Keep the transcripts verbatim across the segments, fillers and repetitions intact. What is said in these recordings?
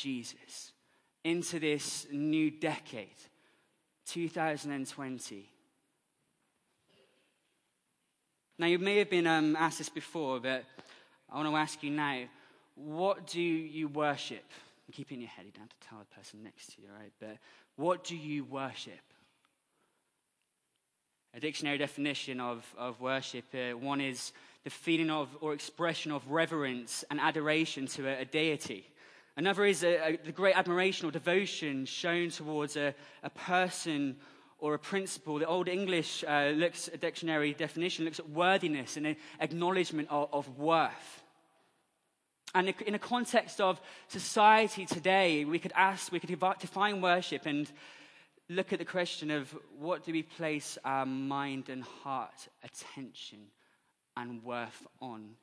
Jesus into this new decade, two thousand twenty. Now, you may have been um, asked this before, but I want to ask you now, what do you worship? And keep it in your head, you don't have to tell the person next to you, right? But what do you worship? A dictionary definition of, of worship, uh, one is the feeling of or expression of reverence and adoration to a, a deity. Another is a, a, the great admiration or devotion shown towards a, a person or a principle. The Old English uh, looks at dictionary definition, looks at worthiness and an acknowledgement of, of worth. And in a context of society today, we could ask, we could define worship and look at the question of what do we place our mind and heart, attention and worth on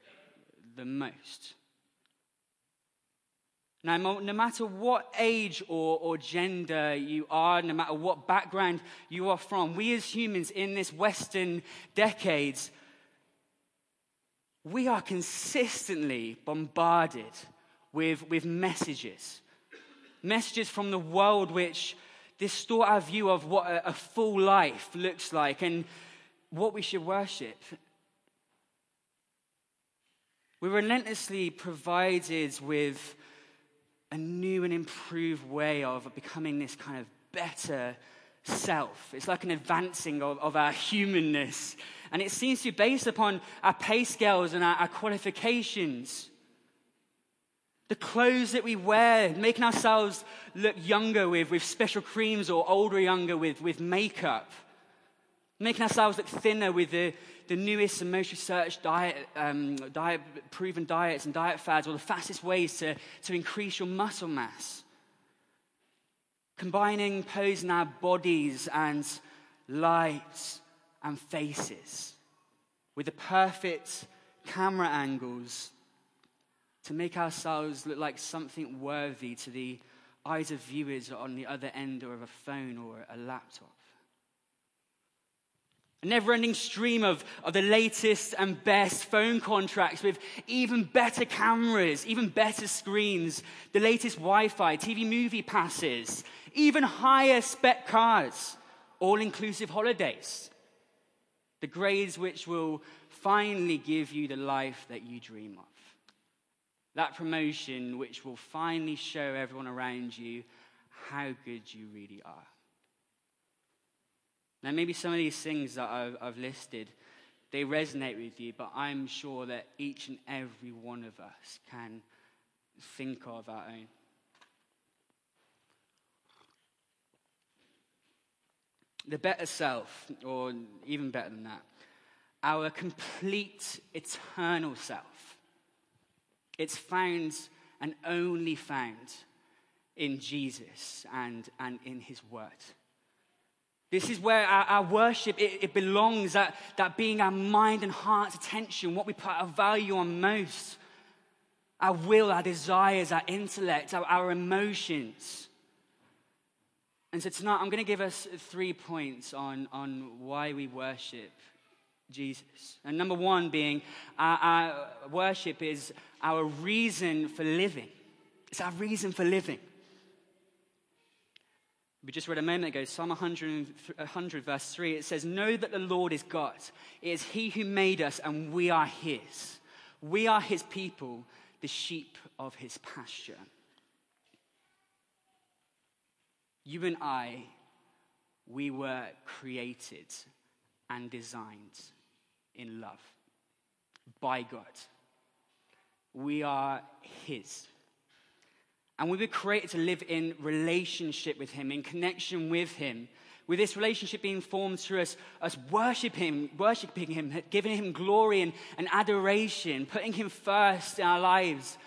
the most. Now, no matter what age or, or gender you are, no matter what background you are from, we as humans in this Western decades, we are consistently bombarded with, with messages. Messages from the world which distort our view of what a, a full life looks like and what we should worship. We're relentlessly provided with a new and improved way of becoming this kind of better self. It's like an advancing of, of our humanness. And it seems to be based upon our pay scales and our, our qualifications. The clothes that we wear, making ourselves look younger with, with special creams or older younger with, with makeup. Making ourselves look thinner with the, the newest and most researched diet, um, diet, proven diets and diet fads, or the fastest ways to, to increase your muscle mass. Combining, posing our bodies and lives and faces with the perfect camera angles to make ourselves look like something worthy to the eyes of viewers on the other end of a phone or a laptop. A never-ending stream of, of the latest and best phone contracts with even better cameras, even better screens, the latest Wi-Fi, T V movie passes, even higher spec cars, all-inclusive holidays. The grades which will finally give you the life that you dream of. That promotion which will finally show everyone around you how good you really are. Now, maybe some of these things that I've, I've listed, they resonate with you, but I'm sure that each and every one of us can think of our own. The better self, or even better than that, our complete eternal self, it's found and only found in Jesus and, and in his word. This is where our, our worship, it, it belongs, that, that being our mind and heart's attention, what we put our value on most, our will, our desires, our intellect, our, our emotions. And so tonight I'm going to give us three points on, on why we worship Jesus. And number one being, our, our worship is our reason for living. It's our reason for living. We just read a moment ago, Psalm one hundred, one hundred verse three, it says, "Know that the Lord is God. It is he who made us and we are his. We are his people, the sheep of his pasture." You and I, we were created and designed in love by God. We are his. And we were created to live in relationship with him, in connection with him. With this relationship being formed through us, us worship him, worshiping him, giving him glory and, and adoration, putting him first in our lives,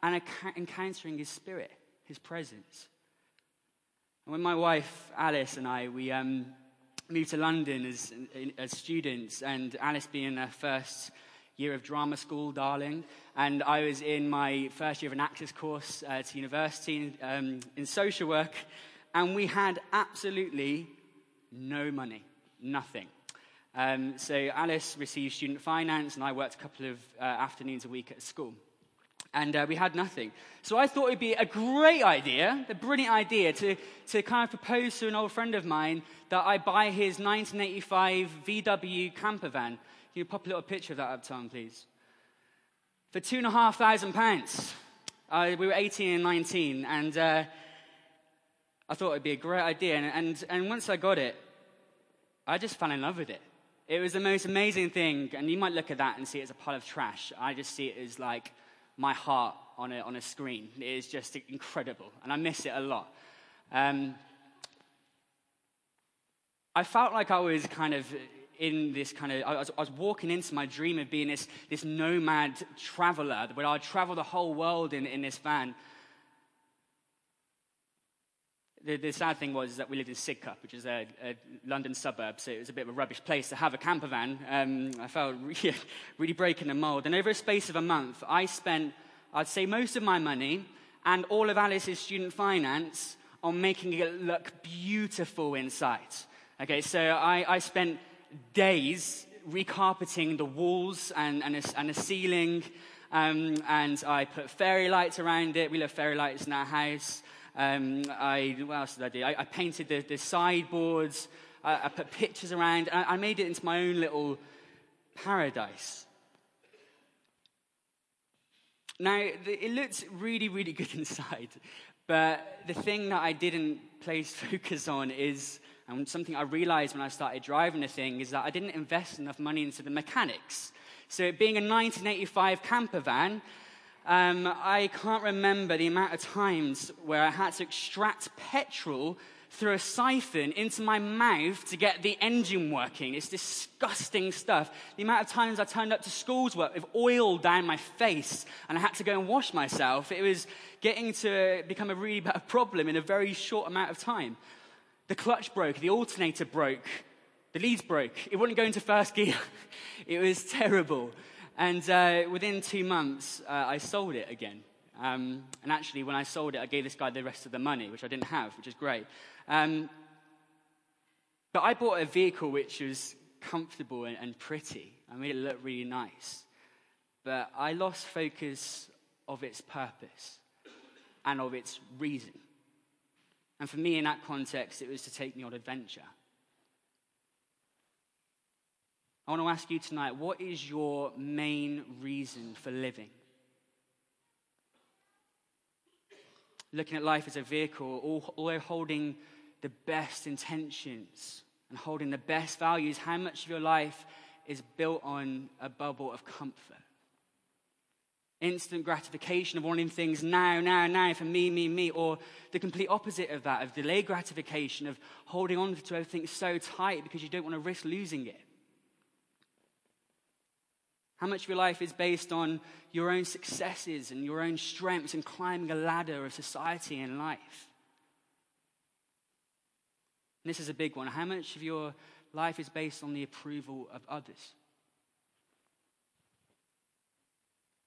and encountering his spirit, his presence. And when my wife, Alice, and I, we um, moved to London as, as students, and Alice being her first year of drama school, darling, and I was in my first year of an access course uh, to university um, in social work, and we had absolutely no money, nothing. Um, so Alice received student finance, and I worked a couple of uh, afternoons a week at school. And uh, we had nothing. So I thought it would be a great idea, a brilliant idea, to, to kind of propose to an old friend of mine that I buy his nineteen eighty-five V W camper van. Can you pop a little picture of that up, Tom, please? For two and a half thousand pounds. Uh, we were eighteen and nineteen, and uh, I thought it would be a great idea. And, and, and once I got it, I just fell in love with it. It was the most amazing thing. And you might look at that and see it as a pile of trash. I just see it as like my heart on a, on a screen. It is just incredible, and I miss it a lot. Um, I felt like I was kind of in this kind of, I was, I was walking into my dream of being this, this nomad traveler, where I'd travel the whole world in, in this van. The, the sad thing was that we lived in Sidcup, which is a, a London suburb, so it was a bit of a rubbish place to have a camper van. Um, I felt really, really breaking the mold. And over a space of a month, I spent, I'd say, most of my money and all of Alice's student finance on making it look beautiful inside. Okay, so I, I spent days recarpeting the walls and, and, a, and a ceiling, um, and I put fairy lights around it. We love fairy lights in our house. Um, I, what else did I do? I, I painted the, the sideboards. I, I put pictures around. I, I made it into my own little paradise. Now, the, it looked really, really good inside. But the thing that I didn't place focus on is, and something I realized when I started driving the thing, is that I didn't invest enough money into the mechanics. So it being a nineteen eighty-five camper van, Um, I can't remember the amount of times where I had to extract petrol through a siphon into my mouth to get the engine working. It's disgusting stuff. The amount of times I turned up to school's work with oil down my face and I had to go and wash myself. It was getting to become a really bad problem in a very short amount of time. The clutch broke, the alternator broke, the leads broke. It wouldn't go into first gear. It was terrible. And uh, within two months, uh, I sold it again. Um, and actually, when I sold it, I gave this guy the rest of the money, which I didn't have, which is great. Um, but I bought a vehicle which was comfortable and, and pretty. I made it look really nice. But I lost focus of its purpose and of its reason. And for me, in that context, it was to take me on adventure. I want to ask you tonight, what is your main reason for living? Looking at life as a vehicle, although holding the best intentions and holding the best values, how much of your life is built on a bubble of comfort? Instant gratification of wanting things now, now, now, for me, me, me, or the complete opposite of that, of delayed gratification, of holding on to everything so tight because you don't want to risk losing it. How much of your life is based on your own successes and your own strengths and climbing a ladder of society and life? And this is a big one. How much of your life is based on the approval of others?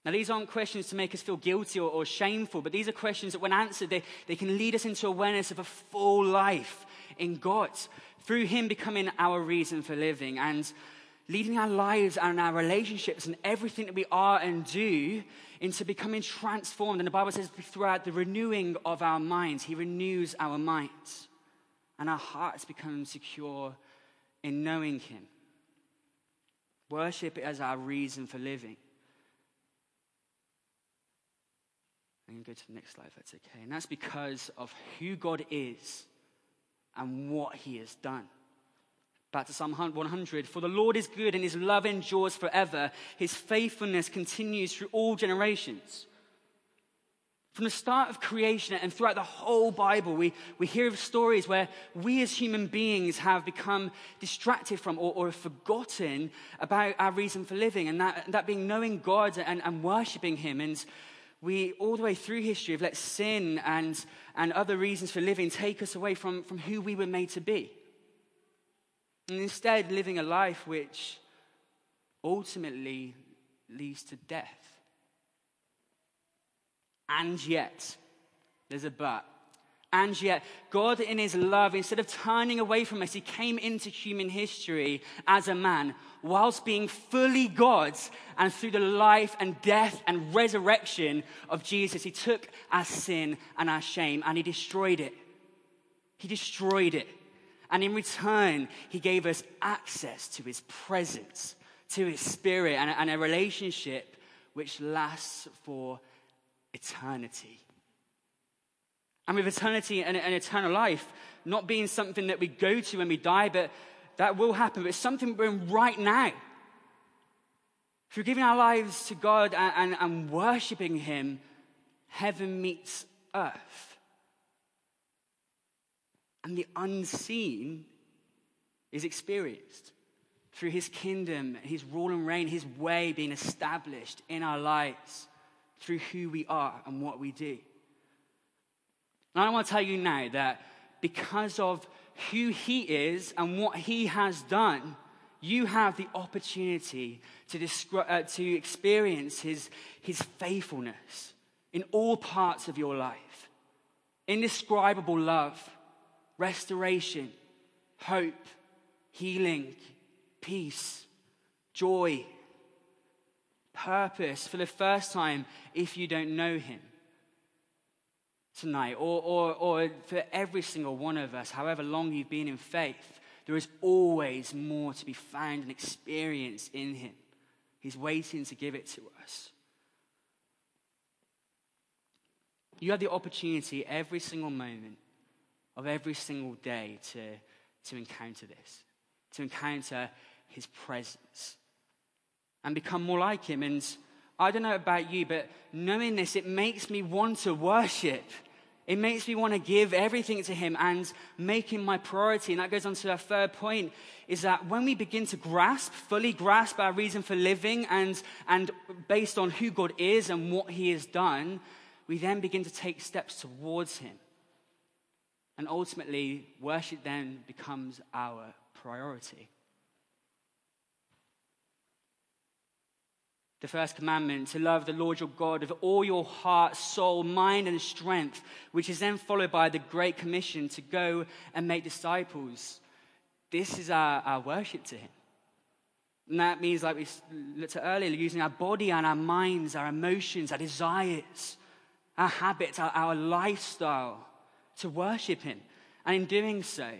Now, these aren't questions to make us feel guilty or, or shameful, but these are questions that, when answered, they, they can lead us into awareness of a full life in God, through Him becoming our reason for living and leading our lives and our relationships and everything that we are and do into becoming transformed. And the Bible says throughout the renewing of our minds, He renews our minds. And our hearts become secure in knowing Him. Worship as our reason for living. I'm going to go to the next slide if that's okay. And that's because of who God is and what He has done. Back to Psalm one hundred, for the Lord is good and His love endures forever. His faithfulness continues through all generations. From the start of creation and throughout the whole Bible, we, we hear of stories where we as human beings have become distracted from or, or forgotten about our reason for living, and that, that being knowing God and, and worshiping Him. And we, all the way through history, have let sin and, and other reasons for living take us away from, from who we were made to be. And instead, living a life which ultimately leads to death. And yet, there's a but. And yet, God in his love, instead of turning away from us, he came into human history as a man, whilst being fully God. And through the life and death and resurrection of Jesus, he took our sin and our shame, and he destroyed it. He destroyed it. And in return, he gave us access to his presence, to his spirit, and, and a relationship which lasts for eternity. And with eternity and, and eternal life not being something that we go to when we die, but that will happen, but it's something we're in right now. Through giving our lives to God and, and, and worshiping him, heaven meets earth. And the unseen is experienced through his kingdom, his rule and reign, his way being established in our lives through who we are and what we do. And I want to tell you now that because of who he is and what he has done, you have the opportunity to, descri- uh, to experience his, his faithfulness in all parts of your life. Indescribable love, restoration, hope, healing, peace, joy, purpose for the first time if you don't know him. Tonight, or, or, or for every single one of us, however long you've been in faith, there is always more to be found and experienced in him. He's waiting to give it to us. You have the opportunity every single moment of every single day to, to encounter this, to encounter his presence and become more like him. And I don't know about you, but knowing this, it makes me want to worship. It makes me want to give everything to him and make him my priority. And that goes on to our third point, is that when we begin to grasp, fully grasp our reason for living and, and based on who God is and what he has done, we then begin to take steps towards him. And ultimately, worship then becomes our priority. The first commandment, to love the Lord your God with all your heart, soul, mind, and strength, which is then followed by the Great Commission to go and make disciples. This is our, our worship to him. And that means, like we looked at earlier, using our body and our minds, our emotions, our desires, our habits, our, our lifestyle to worship him. And in doing so,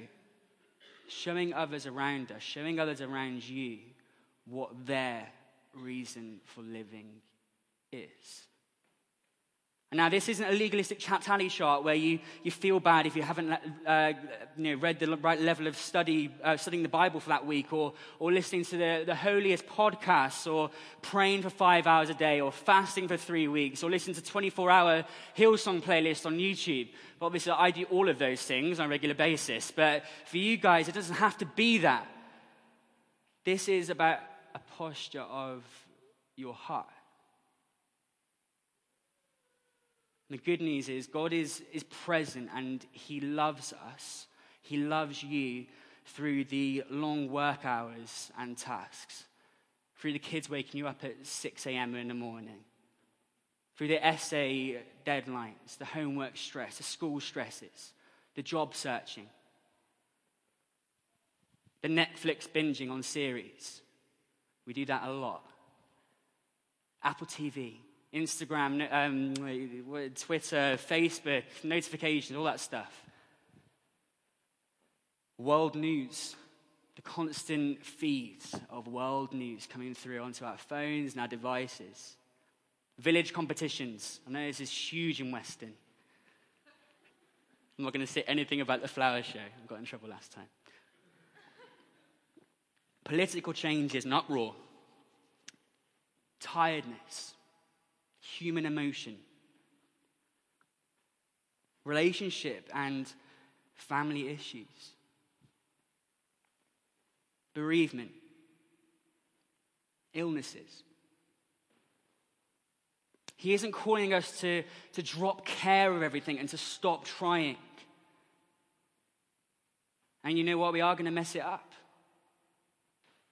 showing others around us, showing others around you what their reason for living is. And now, this isn't a legalistic tally chart where you, you feel bad if you haven't uh, you know, read the right level of study, uh, studying the Bible for that week, or or listening to the, the holiest podcasts, or praying for five hours a day, or fasting for three weeks, or listening to twenty-four hour Hillsong playlist on YouTube. But obviously, I do all of those things on a regular basis. But for you guys, it doesn't have to be that. This is about a posture of your heart. And the good news is God is, is present and he loves us. He loves you through the long work hours and tasks, through the kids waking you up at six a.m. in the morning, through the essay deadlines, the homework stress, the school stresses, the job searching, the Netflix binging on series. We do that a lot. Apple T V, Instagram, um, Twitter, Facebook, notifications, all that stuff. World news, the constant feeds of world news coming through onto our phones and our devices. Village competitions. I know this is huge in Weston. I'm not going to say anything about the flower show. I got in trouble last time. Political changes and uproar, tiredness, human emotion, relationship and family issues, bereavement, illnesses. He isn't calling us to, to drop care of everything and to stop trying. And you know what? We are going to mess it up.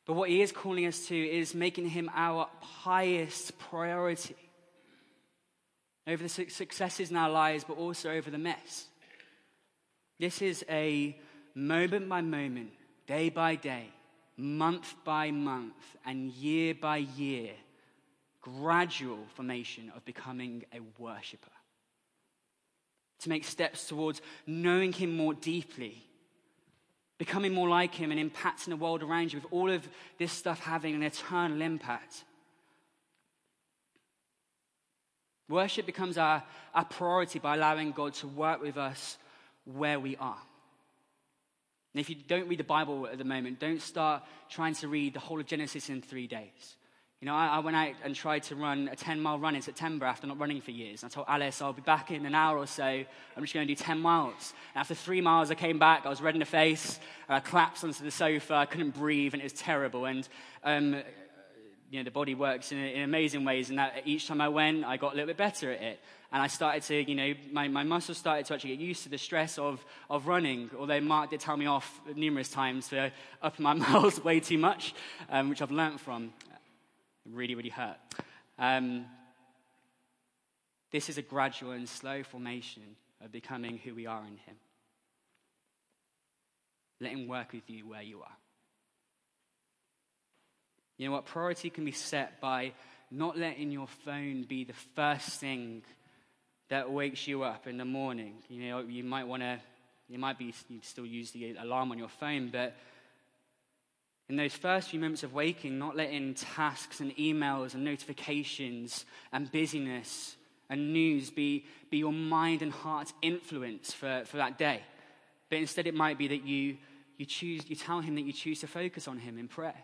But what he is calling us to is making him our highest priority over the successes in our lives, but also over the mess. This is a moment by moment, day by day, month by month, and year by year, gradual formation of becoming a worshiper. To make steps towards knowing him more deeply, becoming more like him and impacting the world around you, with all of this stuff having an eternal impact. Worship becomes our, our priority by allowing God to work with us where we are. And if you don't read the Bible at the moment, don't start trying to read the whole of Genesis in three days. You know, I, I went out and tried to run a ten-mile run in September after not running for years. And I told Alice, I'll be back in an hour or so. I'm just going to do ten miles. And after three miles, I came back. I was red in the face. I collapsed onto the sofa. I couldn't breathe, and it was terrible. And, um, you know, the body works in, in amazing ways. And that each time I went, I got a little bit better at it. And I started to, you know, my, my muscles started to actually get used to the stress of, of running, although Mark did tell me off numerous times for upping my miles way too much, um, which I've learned from. Really, really hurt. Um, this is a gradual and slow formation of becoming who we are in him. Let him work with you where you are. You know what? Priority can be set by not letting your phone be the first thing that wakes you up in the morning. You know, you might want to, you might be, you still use the alarm on your phone, but in those first few moments of waking, not letting tasks and emails and notifications and busyness and news be, be your mind and heart's influence for, for that day. But instead it might be that you, you, choose, you tell him that you choose to focus on him in prayer.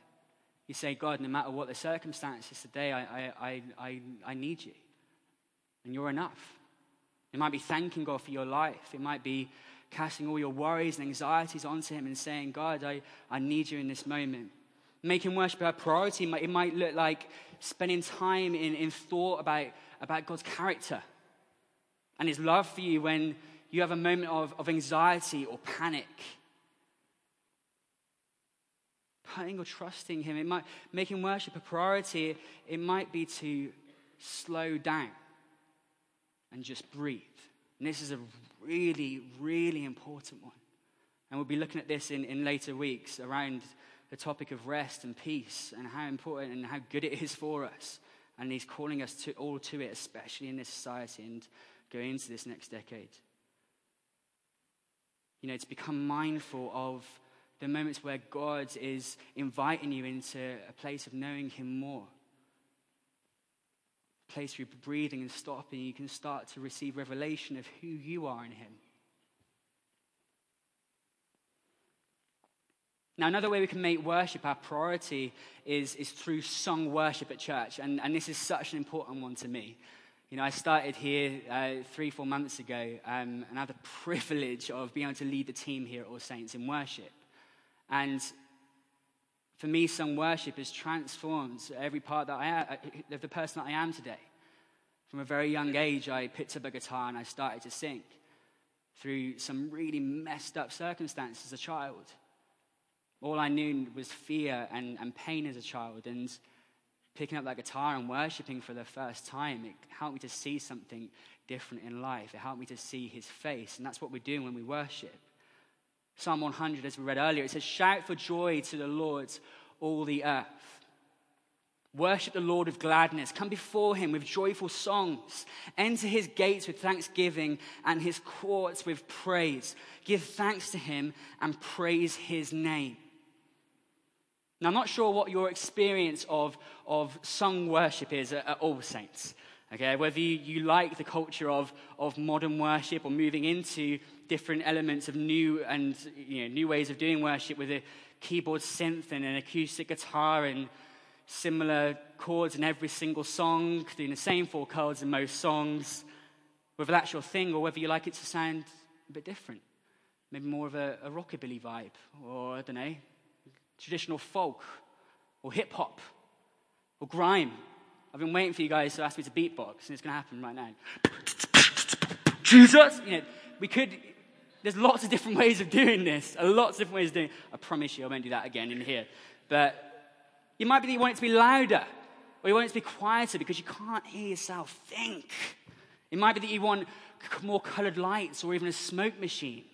You say, God, no matter what the circumstances today, I, I, I, I need you. And you're enough. It might be thanking God for your life. It might be casting all your worries and anxieties onto him and saying, God, I, I need you in this moment. Making worship our priority, it might, it might look like spending time in, in thought about, about God's character and his love for you when you have a moment of, of anxiety or panic. Putting or trusting him, it might, making worship a priority, it, it might be to slow down and just breathe. And this is a really, really important one. And we'll be looking at this in, in later weeks around the topic of rest and peace and how important and how good it is for us. And he's calling us to all to it, especially in this society and going into this next decade. You know, to become mindful of the moments where God is inviting you into a place of knowing him more. Place through breathing and stopping, you can start to receive revelation of who you are in him. Now, another way we can make worship our priority is, is through sung worship at church. And, and this is such an important one to me. You know, I started here uh, three, four months ago, um, and I had the privilege of being able to lead the team here at All Saints in worship. And for me, sung worship has transformed every part that I am, of the person that I am today. From a very young age, I picked up a guitar and I started to sing through some really messed up circumstances as a child. All I knew was fear and, and pain as a child, and picking up that guitar and worshiping for the first time, it helped me to see something different in life. It helped me to see his face, and that's what we're doing when we worship. Psalm one hundred, as we read earlier, it says, shout for joy to the Lord, all the earth. Worship the Lord with gladness. Come before him with joyful songs. Enter his gates with thanksgiving and his courts with praise. Give thanks to him and praise his name. Now, I'm not sure what your experience of, of sung worship is at, at All Saints. Okay, whether you, you like the culture of, of modern worship or moving into different elements of new and you know new ways of doing worship with a keyboard synth and an acoustic guitar and similar chords in every single song, doing the same four chords in most songs, whether that's your thing or whether you like it to sound a bit different, maybe more of a, a rockabilly vibe or, I don't know, traditional folk or hip-hop or grime. I've been waiting for you guys to ask me to beatbox, and it's going to happen right now. Jesus! You know, we could, there's lots of different ways of doing this. A lot of different ways of doing it. I promise you I won't do that again in here. But it might be that you want it to be louder, or you want it to be quieter because you can't hear yourself think. It might be that you want more coloured lights or even a smoke machine.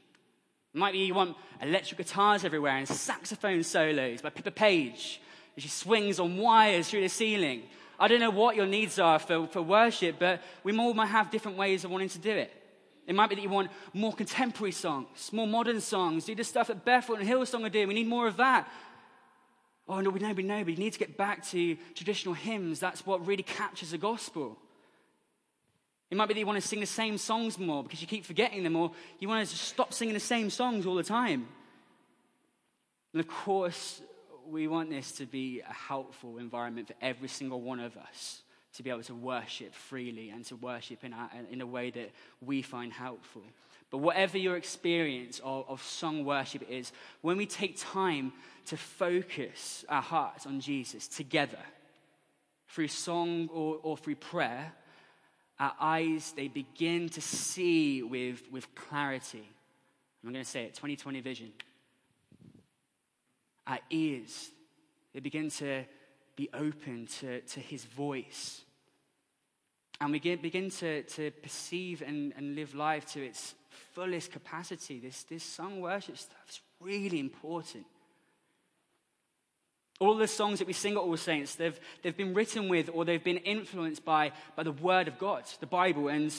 It might be you want electric guitars everywhere and saxophone solos by Pippa Page as she swings on wires through the ceiling. I don't know what your needs are for, for worship, but we all might have different ways of wanting to do it. It might be that you want more contemporary songs, more modern songs. Do the stuff that Bethel and Hillsong are doing. We need more of that. Oh, no, we know, we know, but you need to get back to traditional hymns. That's what really captures the gospel. It might be that you want to sing the same songs more because you keep forgetting them, or you want to just stop singing the same songs all the time. And of course, we want this to be a helpful environment for every single one of us to be able to worship freely and to worship in, our, in a way that we find helpful. But whatever your experience of, of song worship is, when we take time to focus our hearts on Jesus together, through song or, or through prayer, our eyes, they begin to see with, with clarity. I'm going to say it, twenty twenty vision. Our ears, they begin to be open to, to his voice. And we get, begin to, to perceive and, and live life to its fullest capacity. This, this song worship stuff is really important. All the songs that we sing at All Saints, they've, they've been written with or they've been influenced by, by the Word of God, the Bible. And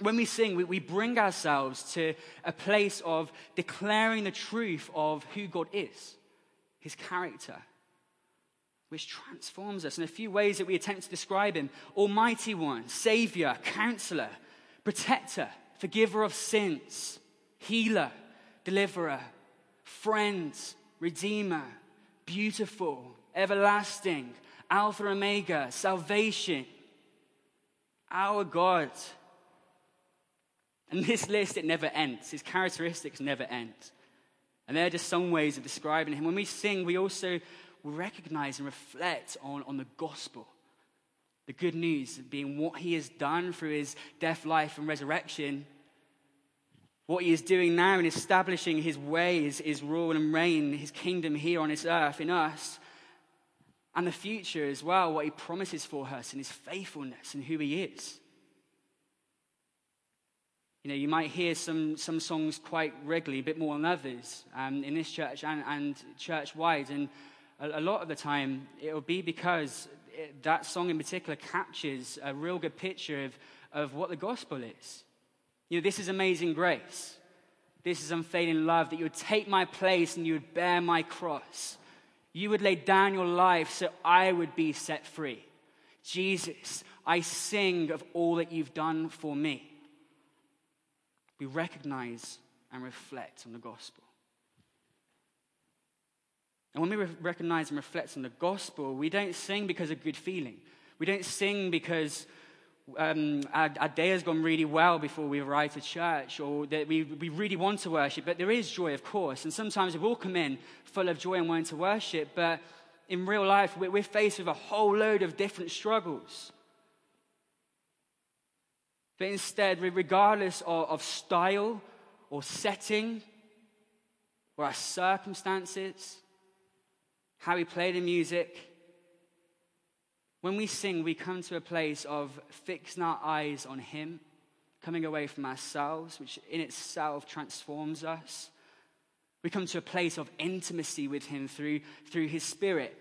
when we sing, we, we bring ourselves to a place of declaring the truth of who God is, his character, which transforms us in a few ways that we attempt to describe him. Almighty One, Savior, Counselor, Protector, Forgiver of sins, Healer, Deliverer, Friend, Redeemer, Beautiful, Everlasting, Alpha and Omega, Salvation, our God. And this list, it never ends. His characteristics never end. And they're just some ways of describing him. When we sing, we also We recognize and reflect on, on the gospel, the good news being what he has done through his death, life, and resurrection, what he is doing now in establishing his ways, his rule and reign, his kingdom here on this earth in us, and the future as well, what he promises for us and his faithfulness and who he is. You know, you might hear some, some songs quite regularly, a bit more than others, um, in this church and, and church-wide, and a lot of the time, it'll be because it, that song in particular captures a real good picture of, of what the gospel is. You know, this is amazing grace. This is unfailing love, that you would take my place and you would bear my cross. You would lay down your life so I would be set free. Jesus, I sing of all that you've done for me. We recognize and reflect on the gospel. And when we recognize and reflect on the gospel, we don't sing because of good feeling. We don't sing because um, our, our day has gone really well before we arrive to church, or that we, we really want to worship. But there is joy, of course. And sometimes we will come in full of joy and wanting to worship. But in real life, we're faced with a whole load of different struggles. But instead, regardless of, of style or setting or our circumstances, how we play the music, when we sing, we come to a place of fixing our eyes on him, coming away from ourselves, which in itself transforms us. We come to a place of intimacy with him through, through his spirit.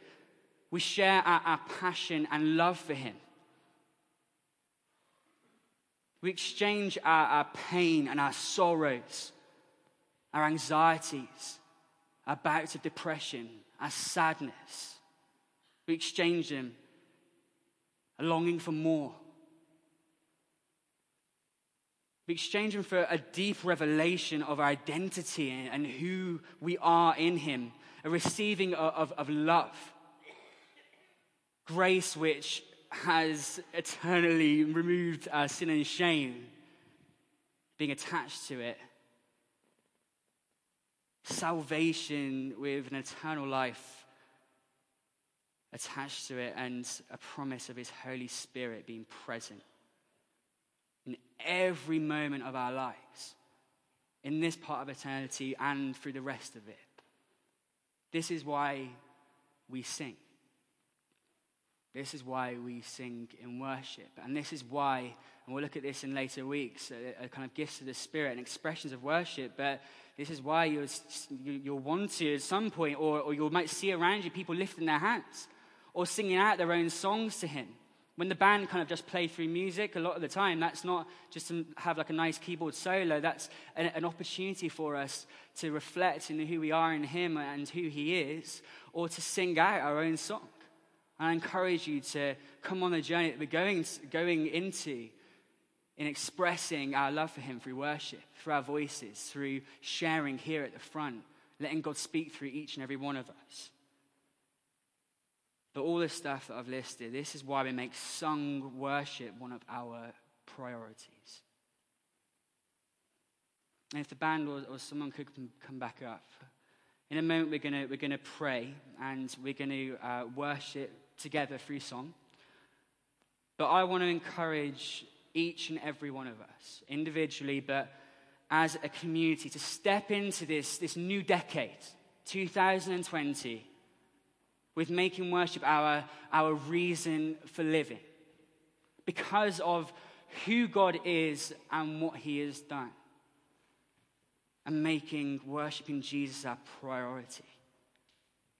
We share our, our passion and love for him. We exchange our, our pain and our sorrows, our anxieties, our bouts of depression, our sadness. We exchange them, a longing for more. We exchange them for a deep revelation of our identity and who we are in him, a receiving of, of, of love, grace which has eternally removed our sin and shame, being attached to it, salvation with an eternal life attached to it, and a promise of his Holy Spirit being present in every moment of our lives, in this part of eternity and through the rest of it. This is why we sing. This is why we sing in worship. And this is why, and we'll look at this in later weeks, a, a kind of gifts of the Spirit and expressions of worship. But this is why you'll, you'll want to at some point, or, or you might see around you people lifting their hands or singing out their own songs to Him. When the band kind of just play through music, a lot of the time, that's not just to have like a nice keyboard solo. That's an, an opportunity for us to reflect in who we are in Him and who He is, or to sing out our own song. And I encourage you to come on the journey that we're going, going into in expressing our love for Him through worship, through our voices, through sharing here at the front, letting God speak through each and every one of us. But all this stuff that I've listed, this is why we make sung worship one of our priorities. And if the band or, or someone could come back up, in a moment we're gonna we're gonna pray and we're gonna uh, worship together through song. But I want to encourage each and every one of us, individually, but as a community, to step into this this new decade, two thousand twenty. With making worship our, our reason for living, because of who God is and what He has done. And making worshiping Jesus our priority.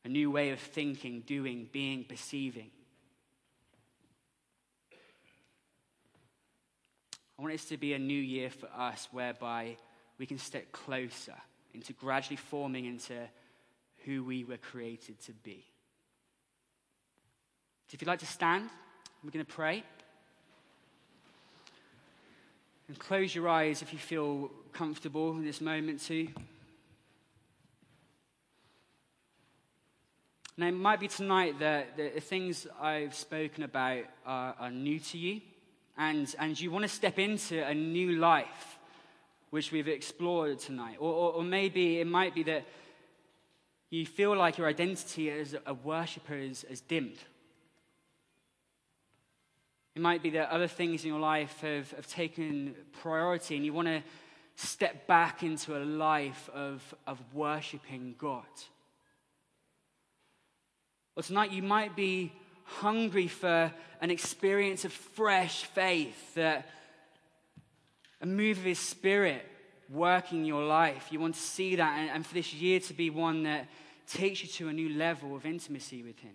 A new way of thinking, doing, being, perceiving. I want it to be a new year for us whereby we can step closer into gradually forming into who we were created to be. If you'd like to stand, we're going to pray. And close your eyes if you feel comfortable in this moment too. Now, it might be tonight that the things I've spoken about are, are new to you. And, and you want to step into a new life, which we've explored tonight. Or, or, or maybe it might be that you feel like your identity as a worshiper is, is dimmed. It might be that other things in your life have, have taken priority and you want to step back into a life of, of worshiping God. Or tonight you might be hungry for an experience of fresh faith, that a move of His Spirit working your life. You want to see that, and, and for this year to be one that takes you to a new level of intimacy with Him.